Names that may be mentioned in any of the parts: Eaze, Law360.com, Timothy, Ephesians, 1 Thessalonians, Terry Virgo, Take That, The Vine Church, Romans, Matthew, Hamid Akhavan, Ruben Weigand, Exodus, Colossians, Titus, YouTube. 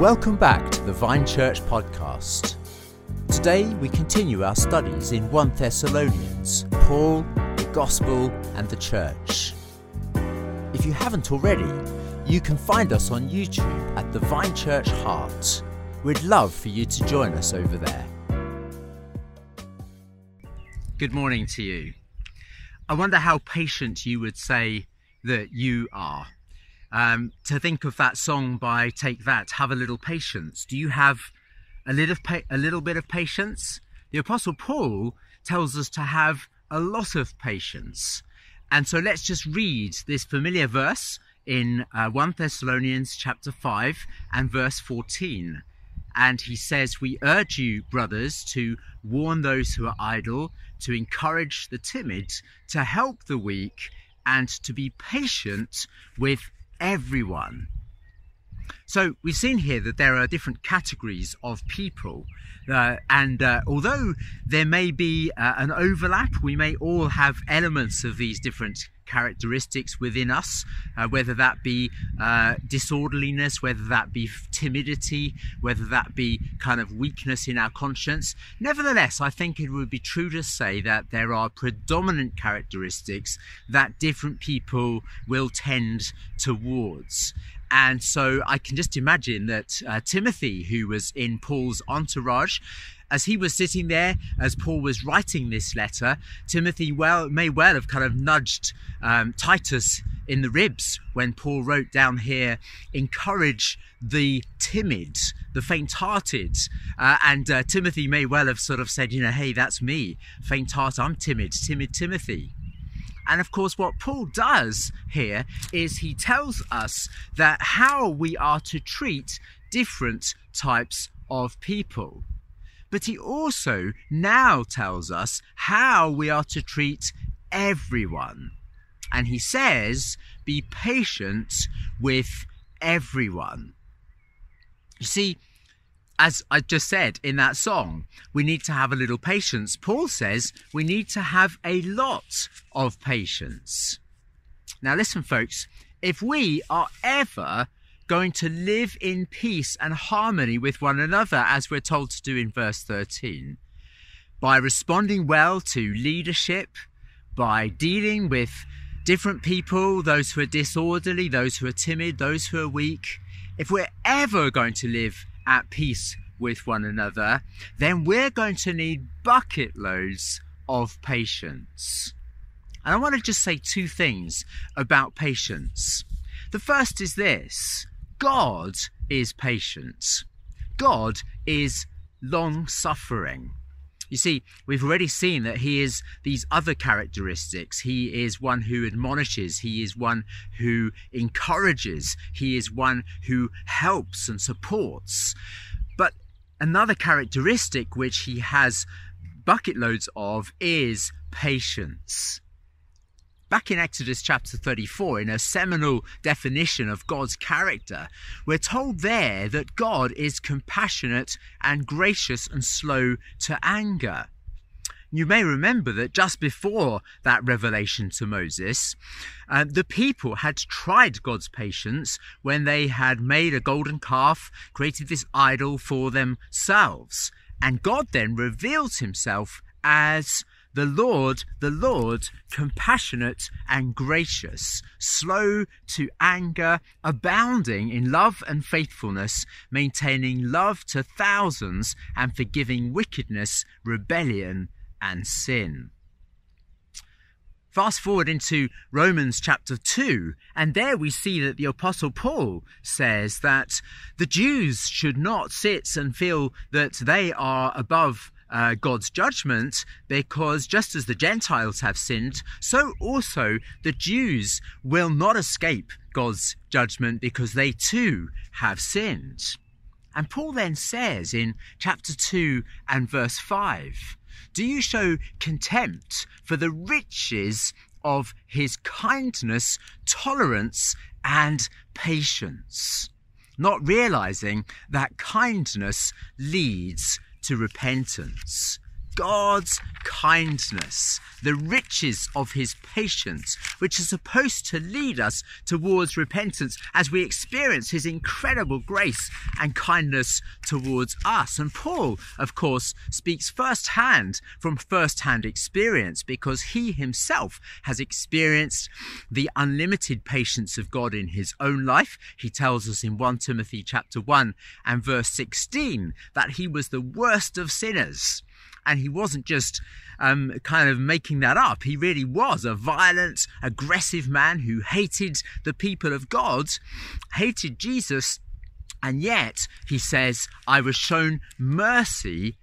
Welcome back to the Vine Church podcast. Today we continue our studies in 1 Thessalonians, Paul, the Gospel and the Church. If you haven't already, you can find us on YouTube at The Vine Church Heart. We'd love for you to join us over there. Good morning to you. I wonder how patient you would say that you are. To think of that song by Take That, have a little patience. Do you have a little bit of patience? The Apostle Paul tells us to have a lot of patience. And so let's just read this familiar verse in 1 Thessalonians chapter 5 and verse 14. And he says, "We urge you, brothers, to warn those who are idle, to encourage the timid, to help the weak, and to be patient with everyone." So we've seen here that there are different categories of people, and although there may be an overlap, we may all have elements of these different characteristics within us, whether that be disorderliness, whether that be timidity, whether that be kind of weakness in our conscience. Nevertheless, I think it would be true to say that there are predominant characteristics that different people will tend towards. And so I can just imagine that Timothy, who was in Paul's entourage, as he was sitting there, as Paul was writing this letter, Timothy may well have kind of nudged Titus in the ribs when Paul wrote down here, encourage the timid, the faint-hearted. And Timothy may well have sort of said, you know, hey, that's me, faint-hearted, I'm timid Timothy. And of course, what Paul does here is he tells us that how we are to treat different types of people. But he also now tells us how we are to treat everyone. And he says, be patient with everyone. You see, as I just said in that song, we need to have a little patience. Paul says we need to have a lot of patience. Now listen, folks, if we are ever going to live in peace and harmony with one another, as we're told to do in verse 13, by responding well to leadership, by dealing with different people, those who are disorderly, those who are timid, those who are weak. If we're ever going to live at peace with one another, then we're going to need bucket loads of patience. And I want to just say two things about patience. The first is this. God is patient. God is long-suffering. You see, we've already seen that he is these other characteristics. He is one who admonishes. He is one who encourages. He is one who helps and supports. But another characteristic which he has bucket loads of is patience. Back in Exodus chapter 34, in a seminal definition of God's character, we're told there that God is compassionate and gracious and slow to anger. You may remember that just before that revelation to Moses, the people had tried God's patience when they had made a golden calf, created this idol for themselves. And God then revealed himself as the Lord, compassionate and gracious, slow to anger, abounding in love and faithfulness, maintaining love to thousands and forgiving wickedness, rebellion and sin. Fast forward into Romans chapter 2, and there we see that the Apostle Paul says that the Jews should not sit and feel that they are above God's judgment, because just as the Gentiles have sinned, so also the Jews will not escape God's judgment because they too have sinned. And Paul then says in chapter 2 and verse 5, "Do you show contempt for the riches of his kindness, tolerance, and patience, not realizing that kindness leads to repentance." God's kindness, the riches of his patience, which are supposed to lead us towards repentance as we experience his incredible grace and kindness towards us. And Paul, of course, speaks firsthand from firsthand experience, because he himself has experienced the unlimited patience of God in his own life. He tells us in 1 Timothy chapter 1 and verse 16 that he was the worst of sinners. And he wasn't just kind of making that up. He really was a violent, aggressive man who hated the people of God, hated Jesus. And yet, he says, I was shown mercy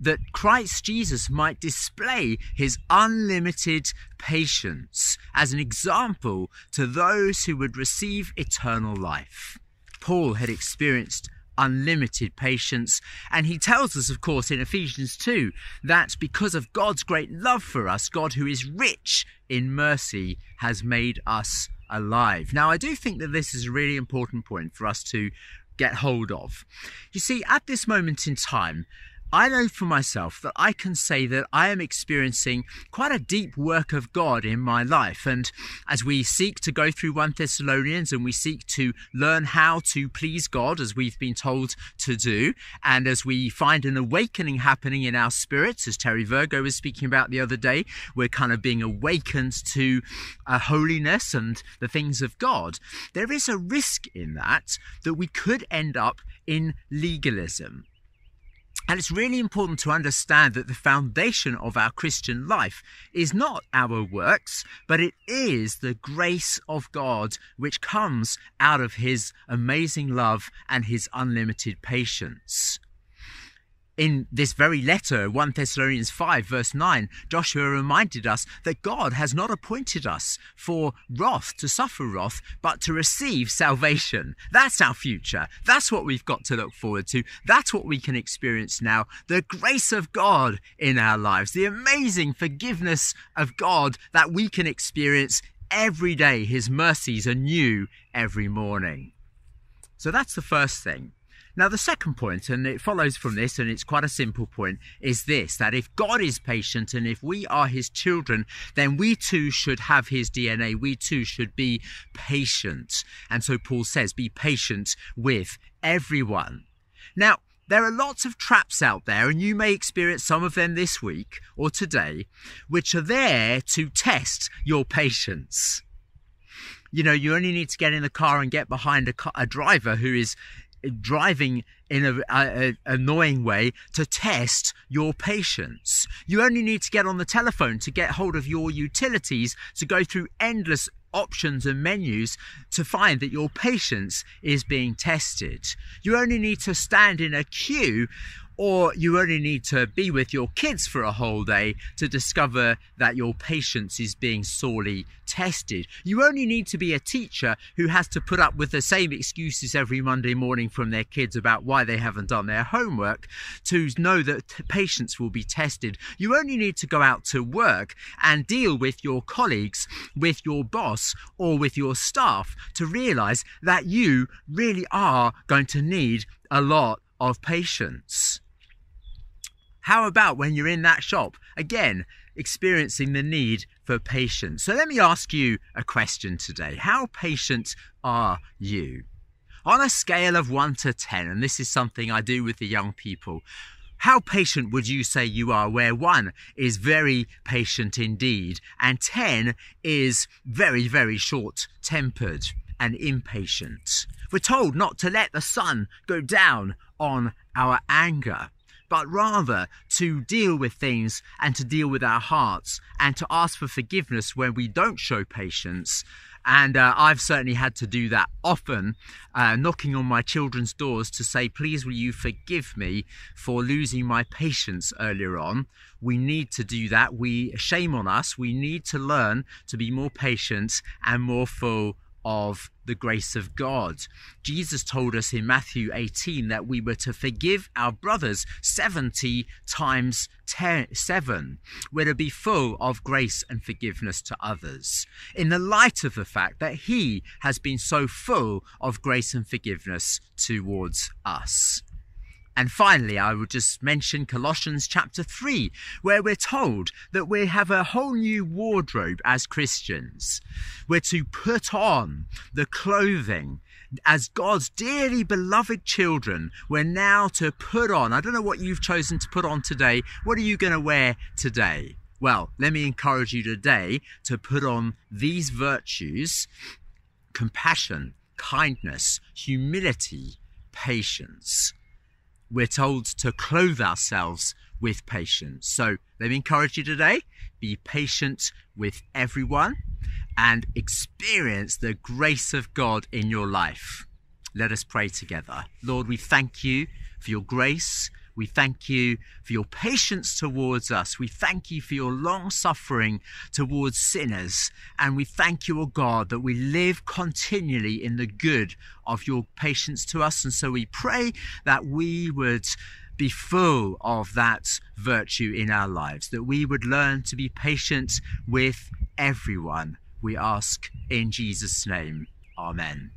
that Christ Jesus might display his unlimited patience as an example to those who would receive eternal life. Paul had experienced unlimited patience, and he tells us, of course, in Ephesians 2 that because of God's great love for us, God, who is rich in mercy, has made us alive. Now, I do think that this is a really important point for us to get hold of. You see, at this moment in time, I know for myself that I can say that I am experiencing quite a deep work of God in my life. And as we seek to go through 1 Thessalonians and we seek to learn how to please God, as we've been told to do, and as we find an awakening happening in our spirits, as Terry Virgo was speaking about the other day, we're kind of being awakened to holiness and the things of God. There is a risk in that we could end up in legalism. And it's really important to understand that the foundation of our Christian life is not our works, but it is the grace of God, which comes out of his amazing love and his unlimited patience. In this very letter, 1 Thessalonians 5 verse 9, Joshua reminded us that God has not appointed us for wrath, to suffer wrath, but to receive salvation. That's our future. That's what we've got to look forward to. That's what we can experience now. The grace of God in our lives, the amazing forgiveness of God that we can experience every day. His mercies are new every morning. So that's the first thing. Now, the second point, and it follows from this, and it's quite a simple point, is this: that if God is patient and if we are his children, then we too should have his DNA. We too should be patient. And so Paul says, be patient with everyone. Now, there are lots of traps out there, and you may experience some of them this week or today, which are there to test your patience. You know, you only need to get in the car and get behind a driver who is driving in an annoying way to test your patience. You only need to get on the telephone to get hold of your utilities, to go through endless options and menus to find that your patience is being tested. You only need to stand in a queue, or you only need to be with your kids for a whole day to discover that your patience is being sorely tested. You only need to be a teacher who has to put up with the same excuses every Monday morning from their kids about why they haven't done their homework to know that patience will be tested. You only need to go out to work and deal with your colleagues, with your boss, or with your staff to realize that you really are going to need a lot of patience. How about when you're in that shop, again, experiencing the need for patience? So let me ask you a question today. How patient are you? On a scale of 1 to 10, and this is something I do with the young people, how patient would you say you are, where 1 is very patient indeed, and 10 is very, very short-tempered and impatient? We're told not to let the sun go down on our anger, but rather to deal with things and to deal with our hearts and to ask for forgiveness when we don't show patience. And I've certainly had to do that often, knocking on my children's doors to say, please, will you forgive me for losing my patience earlier on? We need to do that. Shame on us. We need to learn to be more patient and more full of the grace of God. Jesus told us in Matthew 18 that we were to forgive our brothers 70 times 7. We're to be full of grace and forgiveness to others, in the light of the fact that he has been so full of grace and forgiveness towards us. And finally, I would just mention Colossians chapter 3, where we're told that we have a whole new wardrobe as Christians. We're to put on the clothing as God's dearly beloved children. We're now to put on. I don't know what you've chosen to put on today. What are you going to wear today? Well, let me encourage you today to put on these virtues: compassion, kindness, humility, patience. We're told to clothe ourselves with patience. So let me encourage you today, be patient with everyone and experience the grace of God in your life. Let us pray together. Lord, we thank you for your grace. We thank you for your patience towards us. We thank you for your long suffering towards sinners. And we thank you, O God, that we live continually in the good of your patience to us. And so we pray that we would be full of that virtue in our lives, that we would learn to be patient with everyone. We ask in Jesus' name. Amen.